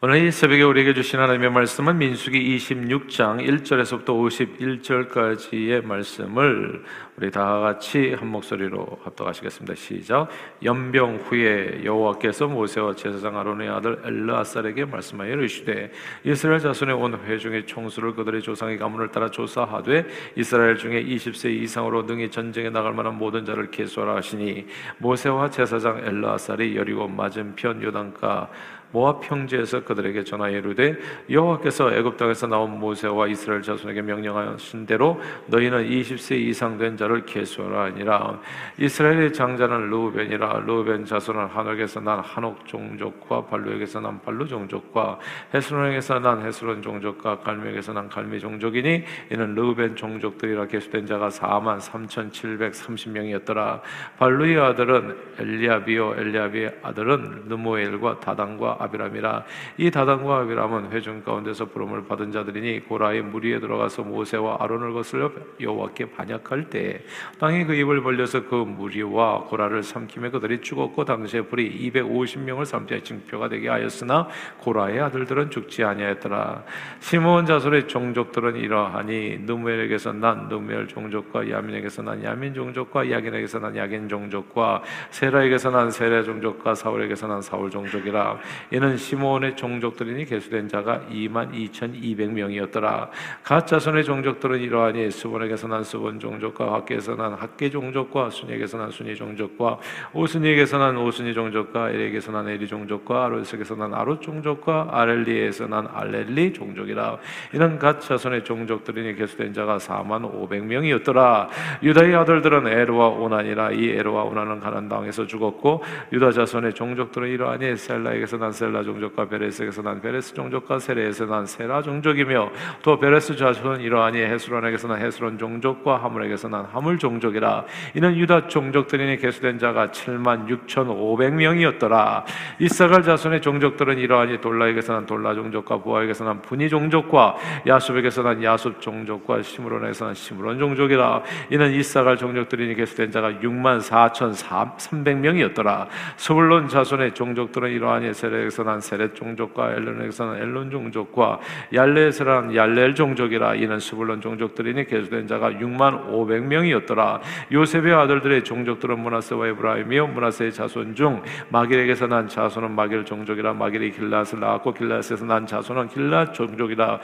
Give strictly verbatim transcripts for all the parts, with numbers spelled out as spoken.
오늘 이 새벽에 우리에게 주신 하나님의 말씀은 민수기 이십육 장 일 절에서부터 오십일 절까지의 말씀을 우리 다 같이 한 목소리로 합독하시겠습니다. 시작. 연병 후에 여호와께서 모세와 제사장 아론의 아들 엘르아살에게 말씀하여 이르시되 이스라엘 자손의 온 회중의 총수를 그들의 조상의 가문을 따라 조사하되 이스라엘 중에 이십 세 이상으로 능히 전쟁에 나갈 만한 모든 자를 계수하라 하시니 모세와 제사장 엘르아살이 여리고 맞은편 요단가 모압 평지에서 그들에게 전하여 이르되 여호와께서 애굽 땅에서 나온 모세와 이스라엘 자손에게 명령하신 대로 너희는 이십 세 이상 된 자를 계수하라 하니라. 이스라엘의 장자는 르우벤이라. 르우벤 자손은 한옥에서 난 한옥 종족과 발루에게서 난 발루 종족과 헤스론에게서 난 헤스론 종족과 갈미에게서 난 갈미 종족이니 이는 르우벤 종족들이라. 계수된 자가 사만 삼천칠백삼십 명이었더라 발루의 아들은 엘리아비요 엘리아비의 아들은 느모엘과 다단과 아비람이라. 이 다단과 아비람은 회중 가운데서 부름을 받은 자들이니 고라의 무리에 들어가서 모세와 아론을 거슬려 여호와께 반역할 때 땅이 그 입을 벌려서 그 무리와 고라를 삼키며 그들이 죽었고 당시에 불이 이백오십 명을 삼자 징표가 되게 하였으나 고라의 아들들은 죽지 아니하였더라. 시므온 자손의 종족들은 이러하니 느므엘에게서 난 느므엘 종족과 야민에게서 난 야민 종족과 야긴에게서 난 야긴 종족과 세라에게서 난 세라 종족과 사울에게서 난 사울 종족이라. 이는 시므온의 종족들이니 계수된 자가 이만 이천이백 명이었더라 갓 자손의 종족들은 이러하니 스본에게서 난 스본 종족과 학계에서 난 학계 종족과 순이에게서 난 순이 종족과 오순이에게서 난 오순이 종족과 에리에게서 난 에리 종족과 아롯에게서 난 아롯 종족과 아렐리에서 난 알렐리 종족이라. 이는 갓 자손의 종족들이니 계수된 자가 사만 오백 명이었더라 유다의 아들들은 에로와 오난이라. 이 에로와 오난은 가나안 땅에서 죽었고 유다 자손의 종족들은 이러하니 셀라에게서 난 셀라 종족과 베레스에게서 난 베레스 종족과 세레에서 난 세라 종족이며 또 베레스 자손은 이러하니 헤스론에게서 난 헤스론 종족과 하물에게서 난 하물 종족이라. 이는 유다 종족들이니 계수된 자가 칠만 육천오백 명이었더라 이사갈 자손의 종족들은 이러하니 돌라에게서 난 돌라 종족과 부아에게서 난 분이 종족과 야숩에게서 난 야숩 종족과 시므론에게서 난 시므론 종족이라. 이는 이사갈 종족들이니 계수된 자가 육만 사천삼백 명이었더라 스불론 자손의 종족들은 이러하니 세레에게서 난 세렛 종족과 엘론에게서 난 엘론 종족과 얄레에서 난 얄렐 종족이라. 이는 스불론 종족들이니 계수된 자가 육만 오백 명이었더라 요셉의 아들들의 종족들은 므낫세와 에브라임이요 므낫세의 자손 중 마길에게서 난 자손은 마길 종족이라. 마길이 길앗을 낳았고 길앗에서 난 자손은 길앗 종족이라.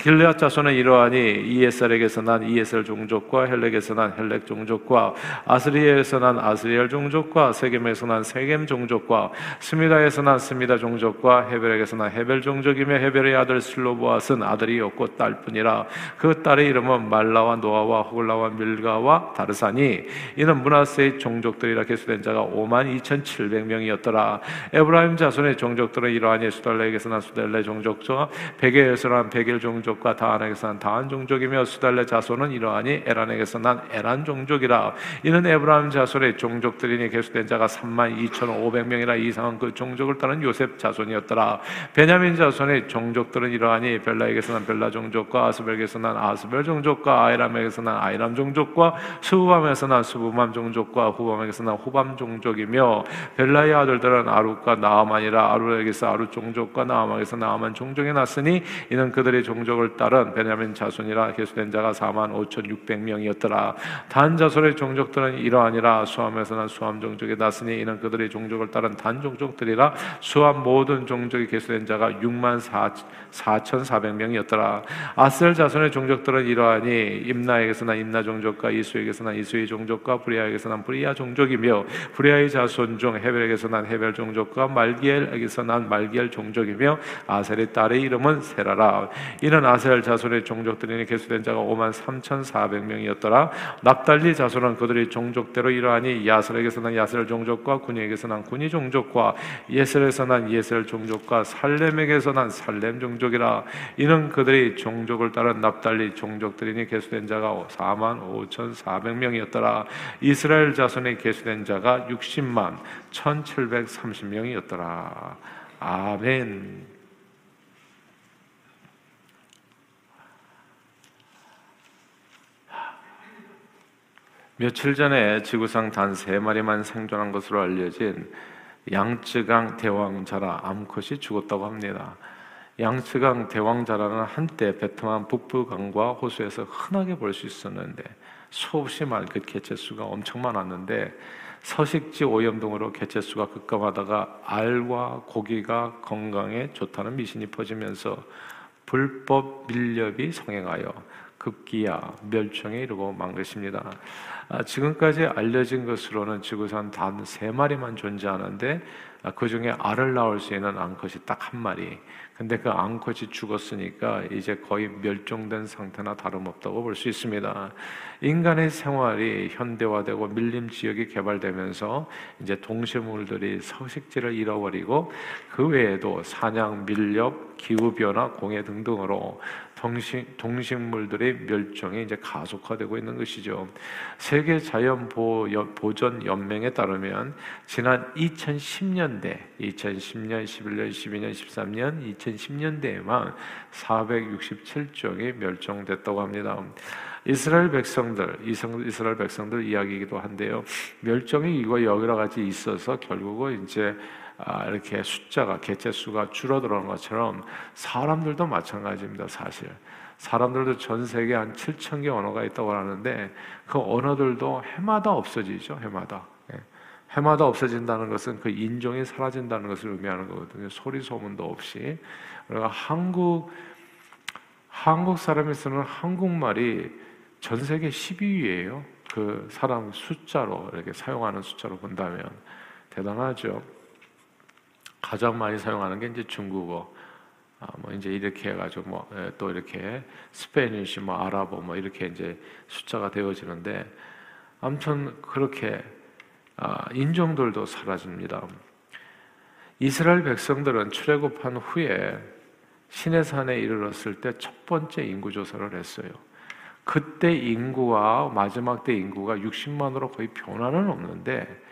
길앗 자손은 이러하니 이에셀에게서 난 이에셀 종족과 헬렉에서 난 헬렉 종족과 아스리엘에서 난 아스리엘 종족과 세겜에서 난 세겜 종족과 스미다에서 난 스미다 종족과 헤벨에게서 난 헤벨 종족이며 헤벨의 아들 슬로보앗은 아들이 없고 딸뿐이라. 그 딸의 이름은 말라와 노아와 호글라와 밀가와 다르사니 이는 므낫세의 종족들이라. 계수된 자가 오만 이천칠백 명이었더라 에브라임 자손의 종족들은 이러하니 수달레에게서 난 수달레 종족과 베겔에서 난 베겔 종족과 다한에게서 난 다한 종족이며 수달레 자손은 이러하니 에란에게서 난 에란 종족이라. 이는 에브라임 자손의 종족들이니 계수된 자가 삼만 이천오백 명이라 이상은 그 종족을 따른 요셉 요셉 자손이었더라. 베냐민 자손의 종족들은 이러하니 벨라에게서 난 벨라 종족과 아스벨에게서 난 아스벨 종족과 아이람에게서 난 아이람 종족과 수부밤에서 난 수부밤 종족과 후밤에게서 난 후밤 종족이며 벨라의 아들들은 아룻과 나아만이라. 아룻에게서 아룻 종족과 나아만에게서 나아만 종족이 났으니 이는 그들의 종족을 따른 베냐민 자손이라. 계수된 자가 사만 오천육백 명이었더라 단 자손의 종족들은 이러하니라. 수함에서 난 수함 종족이 났으니 이는 그들의 종족을 따른 단 종족들이라. 수함 모든 종족이 계수된 자가 육만 사천사백 명이었더라 아셀 자손의 종족들은 이러하니 임나에게서 난 임나 종족과 이수에게서 난 이수의 종족과 브리아에게서 난 브리아 종족이며 브리아의 자손 중 헤벨에게서 난 헤벨 종족과 말기엘에게서 난 말기엘 종족이며 아셀의 딸의 이름은 세라라. 이는 아셀 자손의 종족들이니 계수된 자가 오만 삼천사백 명이었더라 납달리 자손은 그들의 종족대로 이러하니 야셀에게서 난 야셀 종족과 군이에게서 난 군이 종족과 예셀에서 난 예셀 종족과 살렘에게서 난 살렘 종족이라. 이는 그들의 종족을 따른 납달리 종족들이니 계수된 자가 사만 오천사백 명이었더라 이스라엘 자손의 계수된 자가 육십만 천칠백삼십 명이었더라 아멘. 며칠 전에 지구상 단 세 마리만 생존한 것으로 알려진 양쯔강 대왕자라 암컷이 죽었다고 합니다. 양쯔강 대왕자라는 한때 베트남 북부강과 호수에서 흔하게 볼 수 있었는데 수없이 많은 개체수가 엄청 많았는데 서식지 오염등으로 개체수가 급감하다가 알과 고기가 건강에 좋다는 미신이 퍼지면서 불법 밀렵이 성행하여 급기야 멸종에 이르고 만 것입니다. 아, 지금까지 알려진 것으로는 지구상 단 세 마리만 존재하는데 아, 그 중에 알을 낳을 수 있는 앙컷이 딱 한 마리. 근데 그 앙컷이 죽었으니까 이제 거의 멸종된 상태나 다름없다고 볼 수 있습니다. 인간의 생활이 현대화되고 밀림 지역이 개발되면서 이제 동식물들이 서식지를 잃어버리고 그 외에도 사냥, 밀렵, 기후변화, 공해 등등으로 동식, 동식물들의 멸종이 이제 가속화되고 있는 것이죠. 세계 자연 보전 연맹에 따르면 지난 이천십 년대, 이천십 년, 십일 년, 십이 년, 십삼 년, 이천십 년대에만 사백육십칠 종이 멸종됐다고 합니다. 이스라엘 백성들, 이스라엘 백성들 이야기이기도 한데요. 멸종이 이거 여러 가지 있어서 결국은 이제 아, 이렇게 숫자가, 개체수가 줄어드는 것처럼 사람들도 마찬가지입니다. 사실 사람들도 전 세계 한 칠천 개 언어가 있다고 하는데 그 언어들도 해마다 없어지죠. 해마다 예. 해마다 없어진다는 것은 그 인종이 사라진다는 것을 의미하는 거거든요. 소리 소문도 없이. 그러니까 한국 한국 사람이 쓰는 한국말이 전 세계 십이 위예요. 그 사람 숫자로, 이렇게 사용하는 숫자로 본다면 대단하죠. 가장 많이 사용하는 게 이제 중국어, 아, 뭐 이제 이렇게 해가지고 뭐 또 이렇게 스페니쉬, 뭐 아랍어, 뭐 이렇게 이제 숫자가 되어지는데, 아무튼 그렇게 아, 인종들도 사라집니다. 이스라엘 백성들은 출애굽한 후에 시내산에 이르렀을 때 첫 번째 인구 조사를 했어요. 그때 인구와 마지막 때 인구가 육십만으로 거의 변화는 없는데,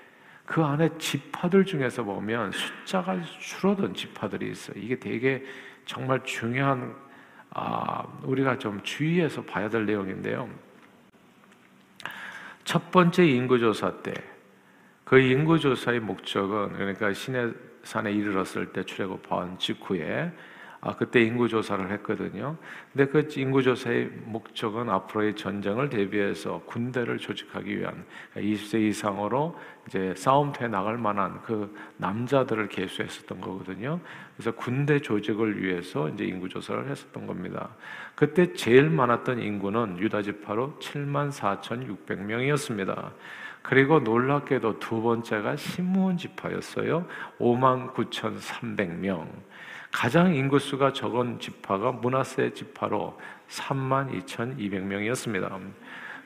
그 안에 지파들 중에서 보면 숫자가 줄어든 지파들이 있어요. 이게 되게 정말 중요한, 아, 우리가 좀 주의해서 봐야 될 내용인데요. 첫 번째 인구조사 때, 그 인구조사의 목적은, 그러니까 시내산에 이르렀을 때 출애굽한 직후에, 아, 그때 인구조사를 했거든요. 근데 그 인구조사의 목적은 앞으로의 전쟁을 대비해서 군대를 조직하기 위한, 이십 세 이상으로 이제 싸움터에 나갈 만한 그 남자들을 계수했었던 거거든요. 그래서 군대 조직을 위해서 이제 인구조사를 했었던 겁니다. 그때 제일 많았던 인구는 유다지파로 칠만 사천육백 명이었습니다. 그리고 놀랍게도 두 번째가 시므온 지파였어요. 오만 구천삼백 명. 가장 인구수가 적은 지파가 므낫세 지파로 삼만 이천이백 명이었습니다.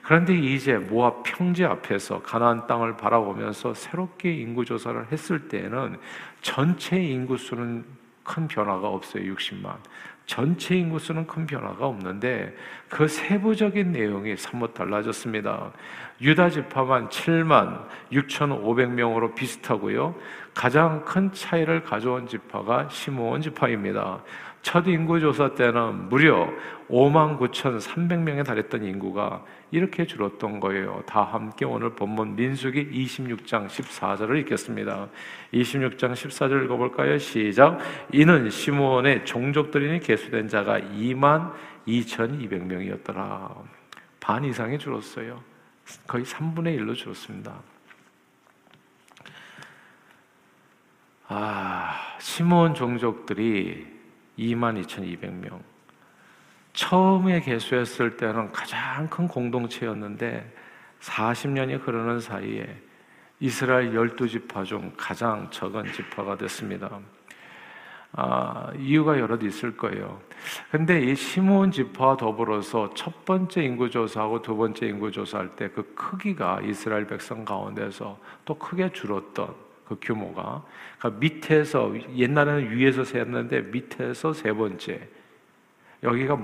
그런데 이제 모압 평지 앞에서 가나안 땅을 바라보면서 새롭게 인구조사를 했을 때에는 전체 인구수는 큰 변화가 없어요. 육십만. 전체 인구수는 큰 변화가 없는데 그 세부적인 내용이 사뭇 달라졌습니다. 유다 지파만 칠만 육천오백 명으로 비슷하고요. 가장 큰 차이를 가져온 지파가 시므온 지파입니다. 첫 인구조사 때는 무려 오만 구천삼백 명에 달했던 인구가 이렇게 줄었던 거예요. 다 함께 오늘 본문 민수기 이십육 장 십사 절을 읽겠습니다. 이십육 장 십사 절 읽어볼까요? 시작! 이는 시므온의 종족들이니 계수된 자가 이만 이천이백 명이었더라. 반 이상이 줄었어요. 거의 삼분의 일로 줄었습니다. 아, 시므온 종족들이 이만 이천이백 명. 처음에 개수했을 때는 가장 큰 공동체였는데 사십 년이 흐르는 사이에 이스라엘 열두 지파 중 가장 적은 지파가 됐습니다. 아, 이유가 여러 개 있을 거예요. 근데 이 시므온 지파와 더불어서 첫 번째 인구조사하고 두 번째 인구조사할 때 그 크기가 이스라엘 백성 가운데서 또 크게 줄었던 그 규모가, 그러니까 밑에서, 옛날에는 위에서 세었는데 밑에서 세 번째, 여기가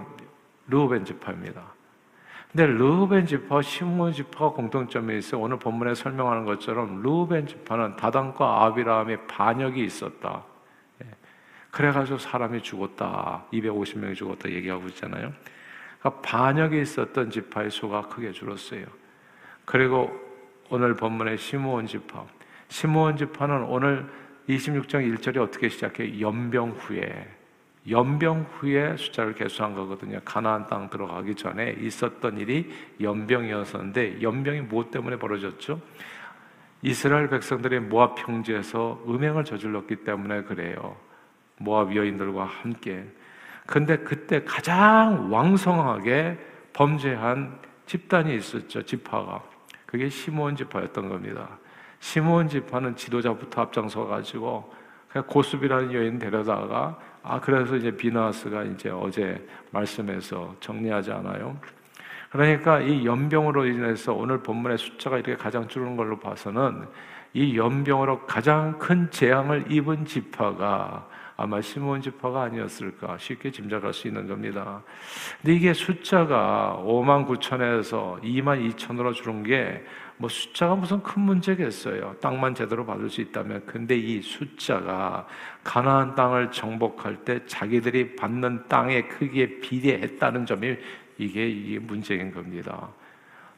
르우벤 지파입니다. 근데 르우벤 지파와 시므온 지파가 공통점이 있어요. 오늘 본문에 설명하는 것처럼 르우벤 지파는 다단과 아비람의 반역이 있었다, 그래가지고 사람이 죽었다, 이백오십 명이 죽었다 얘기하고 있잖아요. 그러니까 반역이 있었던 지파의 수가 크게 줄었어요. 그리고 오늘 본문에 시므온 지파, 시므온 지파는 오늘 이십육 장 일 절이 어떻게 시작해요? 연병 후에, 연병 후에 숫자를 계수한 거거든요. 가나안 땅 들어가기 전에 있었던 일이 연병이었는데, 연병이 무엇 때문에 벌어졌죠? 이스라엘 백성들이 모압 평지에서 음행을 저질렀기 때문에 그래요. 모압 여인들과 함께. 근데 그때 가장 왕성하게 범죄한 집단이 있었죠. 지파가. 그게 시므온 지파였던 겁니다. 시므온 지파는 지도자부터 앞장서 가지고 고수비라는 여인 데려다가, 아 그래서 이제 비나스가 이제 어제 말씀에서 정리하지 않아요. 그러니까 이 연병으로 인해서 오늘 본문의 숫자가 이렇게 가장 줄은 걸로 봐서는 이 연병으로 가장 큰 재앙을 입은 지파가 아마 시므온 지파가 아니었을까 쉽게 짐작할 수 있는 겁니다. 근데 이게 숫자가 오만 구천에서 이만 이천으로 줄은 게 뭐 숫자가 무슨 큰 문제겠어요. 땅만 제대로 받을 수 있다면. 근데 이 숫자가 가나안 땅을 정복할 때 자기들이 받는 땅의 크기에 비례했다는 점이 이게, 이게 문제인 겁니다.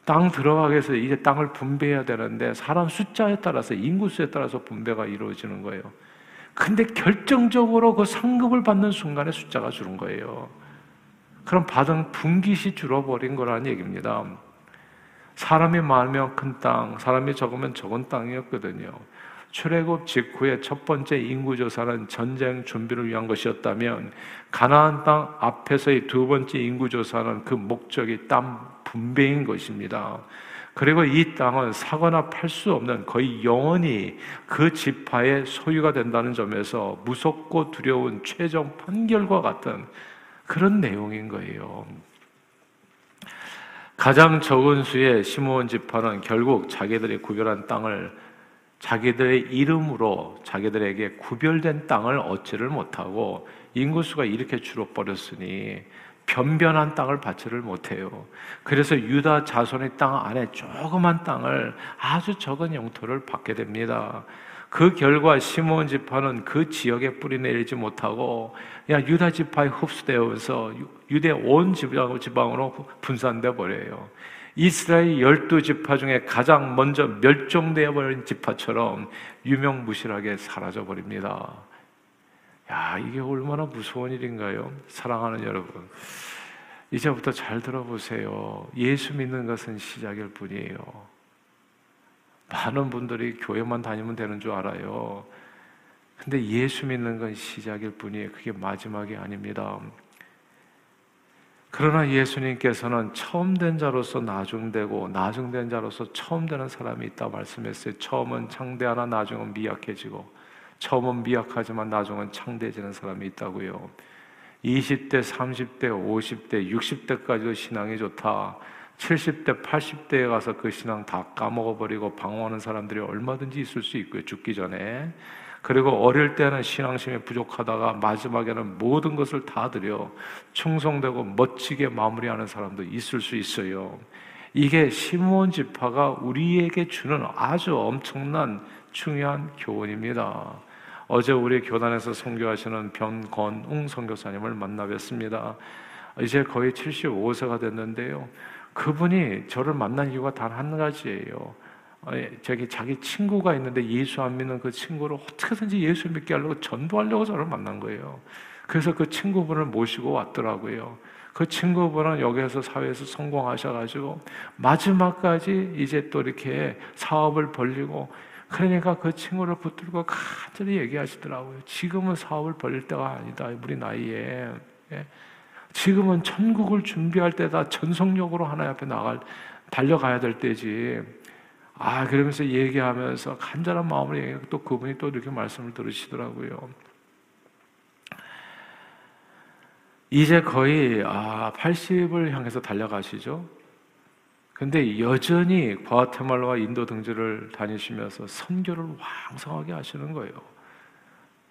땅 들어가기 위해서 이제 땅을 분배해야 되는데 사람 숫자에 따라서, 인구수에 따라서 분배가 이루어지는 거예요. 근데 결정적으로 그 상급을 받는 순간에 숫자가 줄은 거예요. 그럼 받은 분깃이 줄어버린 거라는 얘기입니다. 사람이 많으면 큰 땅, 사람이 적으면 적은 땅이었거든요. 출애굽 직후에 첫 번째 인구조사는 전쟁 준비를 위한 것이었다면 가나안 땅 앞에서의 두 번째 인구조사는 그 목적이 땅 분배인 것입니다. 그리고 이 땅은 사거나 팔 수 없는, 거의 영원히 그 지파의 소유가 된다는 점에서 무섭고 두려운 최종 판결과 같은 그런 내용인 거예요. 가장 적은 수의 시므온 지파는 결국 자기들이 구별한 땅을 자기들의 이름으로 자기들에게 구별된 땅을 얻지를 못하고 인구수가 이렇게 줄어버렸으니 변변한 땅을 받지를 못해요. 그래서 유다 자손의 땅 안에 조그만 땅을, 아주 적은 영토를 받게 됩니다. 그 결과 시므온 지파는 그 지역에 뿌리내리지 못하고 그냥 유다 지파에 흡수되어서 유대 온 지방으로 분산되어 버려요. 이스라엘 열두 지파 중에 가장 먼저 멸종되어 버린 지파처럼 유명무실하게 사라져 버립니다. 야, 이게 얼마나 무서운 일인가요? 사랑하는 여러분, 이제부터 잘 들어보세요. 예수 믿는 것은 시작일 뿐이에요. 많은 분들이 교회만 다니면 되는 줄 알아요. 근데 예수 믿는 건 시작일 뿐이에요. 그게 마지막이 아닙니다. 그러나 예수님께서는 처음 된 자로서 나중되고 나중된 자로서 처음 되는 사람이 있다 말씀했어요. 처음은 창대하나 나중은 미약해지고, 처음은 미약하지만 나중은 창대해지는 사람이 있다고요. 이십 대, 삼십 대, 오십 대, 육십 대까지도 신앙이 좋다, 칠십 대, 팔십 대에 가서 그 신앙 다 까먹어버리고 방황하는 사람들이 얼마든지 있을 수 있고요, 죽기 전에. 그리고 어릴 때는 신앙심이 부족하다가 마지막에는 모든 것을 다 드려 충성되고 멋지게 마무리하는 사람도 있을 수 있어요. 이게 시므온 지파가 우리에게 주는 아주 엄청난 중요한 교훈입니다. 어제 우리 교단에서 선교하시는 변건웅 선교사님을 만나 뵀습니다. 이제 거의 칠십오 세가 됐는데요, 그분이 저를 만난 이유가 단 한 가지예요. 저기 자기 친구가 있는데 예수 안 믿는 그 친구를 어떻게든지 예수 믿게 하려고 전도하려고 저를 만난 거예요. 그래서 그 친구분을 모시고 왔더라고요. 그 친구분은 여기에서 사회에서 성공하셔가지고 마지막까지 이제 또 이렇게 사업을 벌리고, 그러니까 그 친구를 붙들고 간절히 얘기하시더라고요. 지금은 사업을 벌릴 때가 아니다, 우리 나이에. 지금은 천국을 준비할 때다, 전속력으로 하나님 앞에 나갈, 달려가야 될 때지. 아, 그러면서 얘기하면서 간절한 마음으로 얘기하고, 또 그분이 또 이렇게 말씀을 들으시더라고요. 이제 거의 아, 팔십을 향해서 달려가시죠. 근데 여전히 과테말라와 인도 등지를 다니시면서 선교를 왕성하게 하시는 거예요.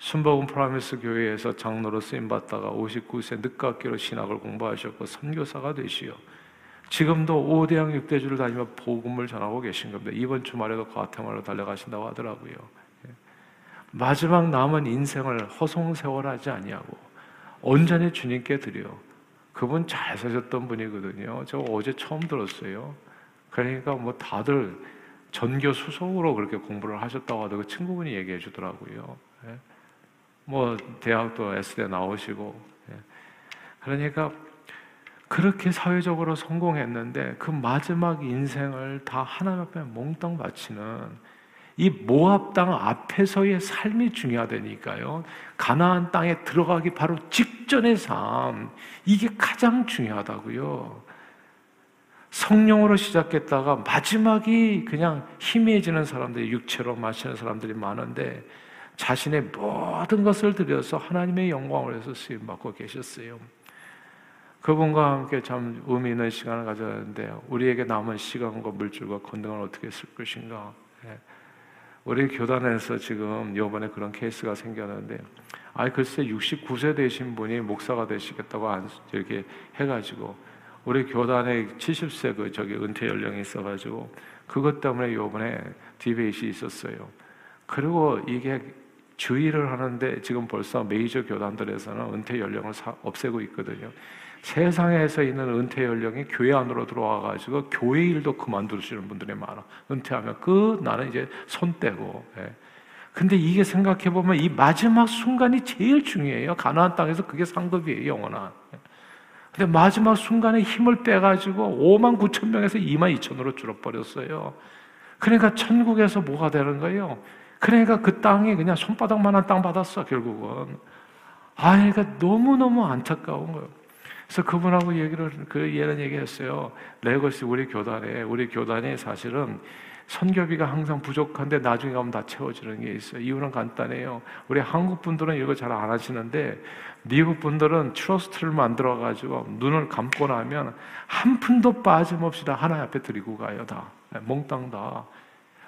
순복음 프라미스 교회에서 장로로 쓰임받다가 오십구 세 늦깎이로 신학을 공부하셨고 선교사가 되시요. 지금도 오 대양 육 대주를 다니며 복음을 전하고 계신 겁니다. 이번 주말에도 과테말라 달려가신다고 하더라고요. 마지막 남은 인생을 허송세월하지 아니하고 온전히 주님께 드려. 그분 잘 사셨던 분이거든요. 저 어제 처음 들었어요. 그러니까 뭐 다들 전교 수석으로 그렇게 공부를 하셨다고 하더라고요. 친구분이 얘기해 주더라고요. 뭐 대학도 S대 나오시고, 그러니까 그렇게 사회적으로 성공했는데 그 마지막 인생을 다 하나님 앞에 몽땅 바치는 이 모압 땅 앞에서의 삶이 중요하다니까요. 가나안 땅에 들어가기 바로 직전의 삶, 이게 가장 중요하다고요. 성령으로 시작했다가 마지막이 그냥 희미해지는 사람들이, 육체로 마시는 사람들이 많은데 자신의 모든 것을 들여서 하나님의 영광을 위해서 쓰임받고 계셨어요. 그분과 함께 참 의미 있는 시간을 가졌는데 우리에게 남은 시간과 물질과 건강을 어떻게 쓸 것인가. 우리 교단에서 지금 요번에 그런 케이스가 생겼는데, 아 글쎄 육십구 세 되신 분이 목사가 되시겠다고 안, 이렇게 해가지고 우리 교단에 칠십 세 그 저기 은퇴 연령이 있어가지고 그것 때문에 요번에 디베이트가 있었어요. 그리고 이게 주의를 하는데 지금 벌써 메이저 교단들에서는 은퇴 연령을 사, 없애고 있거든요. 세상에서 있는 은퇴 연령이 교회 안으로 들어와가지고 교회 일도 그만두시는 분들이 많아. 은퇴하면 끝, 나는 이제 손 떼고. 예. 근데 이게 생각해보면 이 마지막 순간이 제일 중요해요. 가나안 땅에서 그게 상급이에요, 영원한. 근데 마지막 순간에 힘을 빼가지고 오만 구천 명에서 이만 이천으로 줄어버렸어요. 그러니까 천국에서 뭐가 되는 거예요? 그러니까 그 땅이 그냥 손바닥만한 땅 받았어, 결국은. 아, 그러니까 너무너무 안타까운 거예요. 그래서 그분하고 얘기를, 그 얘는 얘기했어요. 레거시 우리 교단에, 우리 교단이 사실은 선교비가 항상 부족한데 나중에 가면 다 채워지는 게 있어요. 이유는 간단해요. 우리 한국 분들은 이거 잘 안 하시는데 미국 분들은 트러스트를 만들어가지고 눈을 감고 나면 한 푼도 빠짐없이 다 하나 앞에 드리고 가요. 다. 몽땅 다.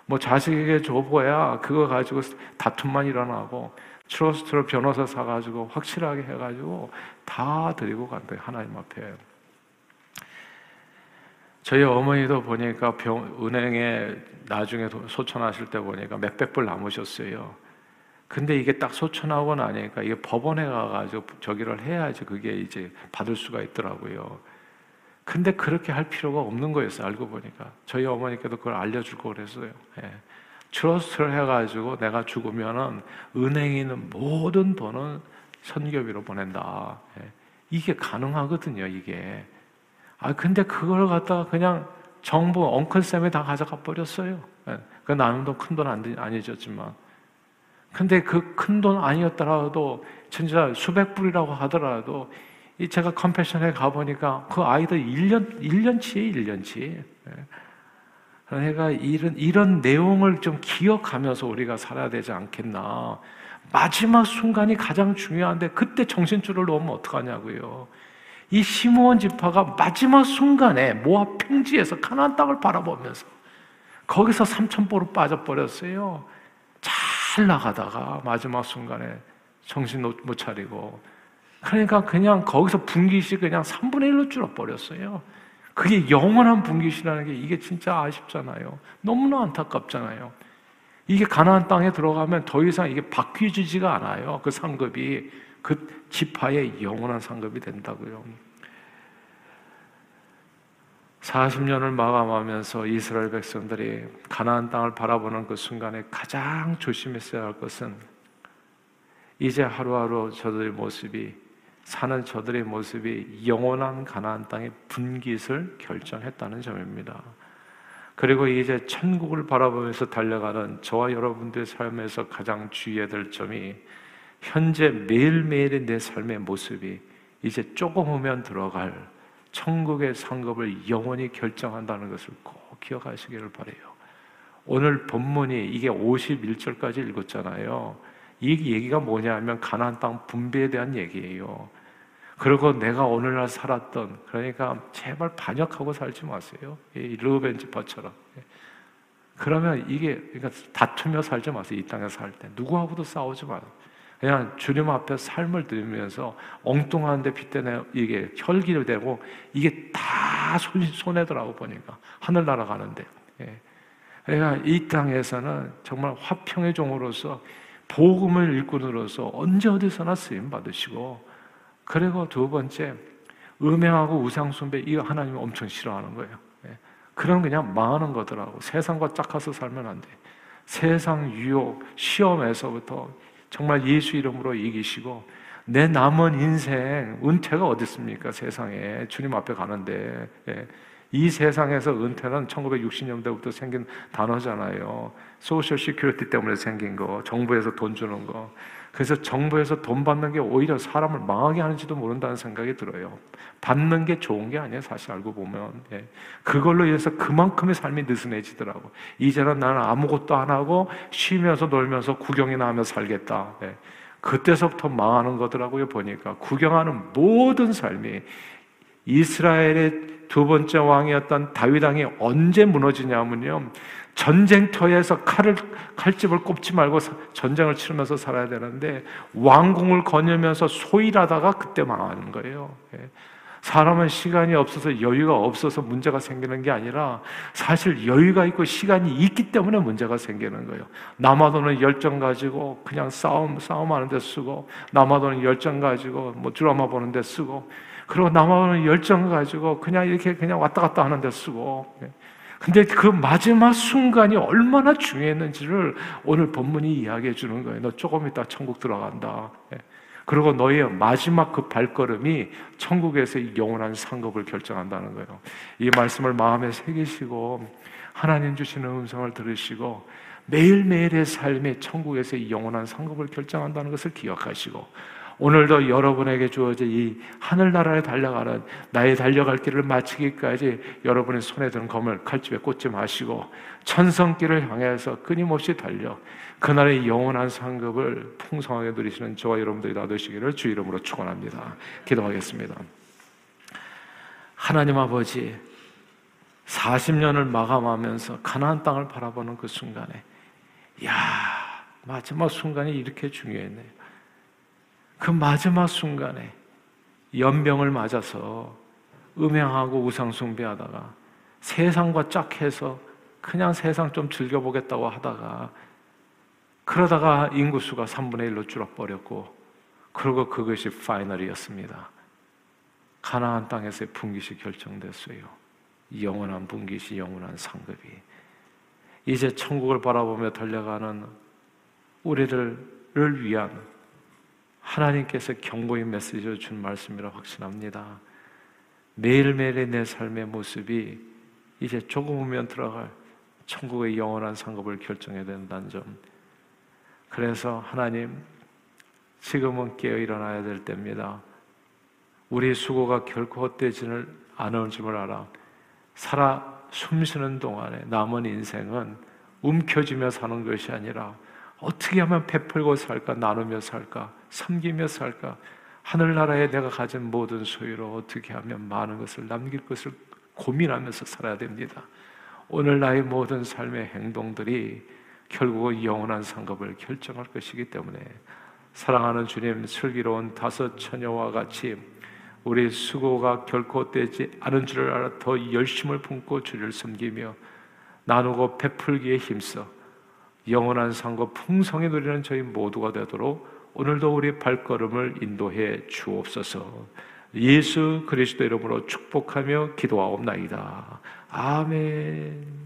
뭐 자식에게 줘봐야 그거 가지고 다툼만 일어나고, 트러스트로 변호사 사가지고 확실하게 해가지고 다 드리고 간다, 하나님 앞에. 저희 어머니도 보니까 병, 은행에 나중에 소천하실 때 보니까 몇백 불 남으셨어요. 근데 이게 딱 소천하고 나니까 이게 법원에 가가지고 저기를 해야지 그게 이제 받을 수가 있더라고요. 근데 그렇게 할 필요가 없는 거였어요, 알고 보니까. 저희 어머니께도 그걸 알려줄 거 그랬어요. 예. 트러스트를 해가지고 내가 죽으면은 은행에 있는 모든 돈은 선교비로 보낸다. 예. 이게 가능하거든요, 이게. 아, 근데 그걸 갖다가 그냥 정부, 엉클쌤이 다 가져가 버렸어요. 예. 그 남은 돈, 큰 돈 아니셨지만. 근데 그 큰 돈 아니었더라도, 진짜 수백 불이라고 하더라도, 이 제가 컴패션에 가보니까 그 아이들 일 년, 일 년치에 일 년치. 예. 그러니까 이런, 이런 내용을 좀 기억하면서 우리가 살아야 되지 않겠나. 마지막 순간이 가장 중요한데 그때 정신줄을 놓으면 어떡하냐고요. 이 시므온 지파가 마지막 순간에 모압 평지에서 가나안 땅을 바라보면서 거기서 삼천포로 빠져버렸어요. 잘 나가다가 마지막 순간에 정신 못 차리고, 그러니까 그냥 거기서 분깃이 그냥 삼분의 일로 줄어버렸어요. 그게 영원한 분깃이라는 게, 이게 진짜 아쉽잖아요. 너무나 안타깝잖아요. 이게 가나안 땅에 들어가면 더 이상 이게 바뀌어지지가 않아요. 그 상급이, 그 지파의 영원한 상급이 된다고요. 사십 년을 마감하면서 이스라엘 백성들이 가나안 땅을 바라보는 그 순간에 가장 조심했어야 할 것은, 이제 하루하루 저들의 모습이, 사는 저들의 모습이 영원한 가나안 땅의 분깃을 결정했다는 점입니다. 그리고 이제 천국을 바라보면서 달려가는 저와 여러분들의 삶에서 가장 주의해야 될 점이, 현재 매일매일의 내 삶의 모습이 이제 조금 후면 들어갈 천국의 상급을 영원히 결정한다는 것을 꼭 기억하시기를 바라요. 오늘 본문이 이게 오십일 절까지 읽었잖아요. 이 얘기가 뭐냐 하면 가나안 땅 분배에 대한 얘기예요. 그리고 내가 오늘날 살았던, 그러니까 제발 반역하고 살지 마세요. 이 르우벤 지파처럼. 그러면 이게, 그러니까 다투며 살지 마세요. 이 땅에서 살 때 누구하고도 싸우지 마세요. 그냥 주님 앞에 삶을 드리면서 엉뚱한데 빗대내, 이게 혈기를 대고 이게 다 손, 손해더라고 보니까 하늘 날아가는데. 그러니까 이 땅에서는 정말 화평의 종으로서, 복음을 일꾼으로서 언제 어디서나 쓰임 받으시고, 그리고 두 번째, 음행하고 우상숭배, 이거 하나님이 엄청 싫어하는 거예요. 예. 그럼 그냥 망하는 거더라고. 세상과 짝가서 살면 안 돼. 세상 유혹, 시험에서부터 정말 예수 이름으로 이기시고 내 남은 인생 은퇴가 어디 있습니까? 세상에 주님 앞에 가는데. 예. 이 세상에서 은퇴는 천구백육십 년대부터 생긴 단어잖아요. 소셜 시큐리티 때문에 생긴 거, 정부에서 돈 주는 거. 그래서 정부에서 돈 받는 게 오히려 사람을 망하게 하는지도 모른다는 생각이 들어요. 받는 게 좋은 게 아니에요, 사실 알고 보면. 예. 그걸로 인해서 그만큼의 삶이 느슨해지더라고. 이제는 나는 아무것도 안 하고 쉬면서 놀면서 구경이나 하며 살겠다. 예. 그때서부터 망하는 거더라고요, 보니까. 구경하는 모든 삶이 이스라엘의 두 번째 왕이었던 다윗왕이 언제 무너지냐면요, 전쟁터에서 칼을, 칼집을 꼽지 말고 사, 전쟁을 치르면서 살아야 되는데 왕궁을 거느면서 소일하다가 그때 망하는 거예요. 예. 사람은 시간이 없어서 여유가 없어서 문제가 생기는 게 아니라 사실 여유가 있고 시간이 있기 때문에 문제가 생기는 거예요. 남아도는 열정 가지고 그냥 싸움, 싸움하는 데 쓰고, 남아도는 열정 가지고 뭐 드라마 보는 데 쓰고, 그리고 남아도는 열정 가지고 그냥 이렇게 그냥 왔다 갔다 하는 데 쓰고. 근데 그 마지막 순간이 얼마나 중요했는지를 오늘 본문이 이야기해 주는 거예요. 너 조금 있다 천국 들어간다. 그리고 너의 마지막 그 발걸음이 천국에서의 영원한 상급을 결정한다는 거예요. 이 말씀을 마음에 새기시고 하나님 주시는 음성을 들으시고 매일매일의 삶이 천국에서의 영원한 상급을 결정한다는 것을 기억하시고, 오늘도 여러분에게 주어진 이 하늘나라에 달려가는 나의 달려갈 길을 마치기까지 여러분의 손에 드는 검을 칼집에 꽂지 마시고 천성길을 향해서 끊임없이 달려 그날의 영원한 상급을 풍성하게 누리시는 저와 여러분들이 다 되시기를 주 이름으로 축원합니다. 기도하겠습니다. 하나님 아버지, 사십 년을 마감하면서 가나안 땅을 바라보는 그 순간에, 이야, 마지막 순간이 이렇게 중요했네. 그 마지막 순간에 연병을 맞아서 음행하고 우상숭배하다가 세상과 짝해서 그냥 세상 좀 즐겨보겠다고 하다가, 그러다가 인구수가 삼분의 일로 줄어버렸고, 그리고 그것이 파이널이었습니다. 가나안 땅에서의 분깃이 결정됐어요. 영원한 분깃이, 영원한 상급이. 이제 천국을 바라보며 달려가는 우리들을 위한 하나님께서 경고의 메시지를 준 말씀이라 확신합니다. 매일매일의 내 삶의 모습이 이제 조금 후면 들어갈 천국의 영원한 상급을 결정해야 된다는 점. 그래서 하나님, 지금은 깨어 일어나야 될 때입니다. 우리 수고가 결코 헛되지는 않은 줄 알아. 살아 숨쉬는 동안에 남은 인생은 움켜쥐며 사는 것이 아니라 어떻게 하면 베풀고 살까, 나누며 살까, 섬기며 살까, 하늘나라에 내가 가진 모든 소유로 어떻게 하면 많은 것을 남길 것을 고민하면서 살아야 됩니다. 오늘 나의 모든 삶의 행동들이 결국은 영원한 상급을 결정할 것이기 때문에, 사랑하는 주님, 슬기로운 다섯 처녀와 같이 우리 수고가 결코 되지 않은 줄을 알아 더 열심을 품고 주를 섬기며 나누고 베풀기에 힘써 영원한 상급 풍성히 누리는 저희 모두가 되도록 오늘도 우리 발걸음을 인도해 주옵소서. 예수 그리스도 이름으로 축복하며 기도하옵나이다. 아멘.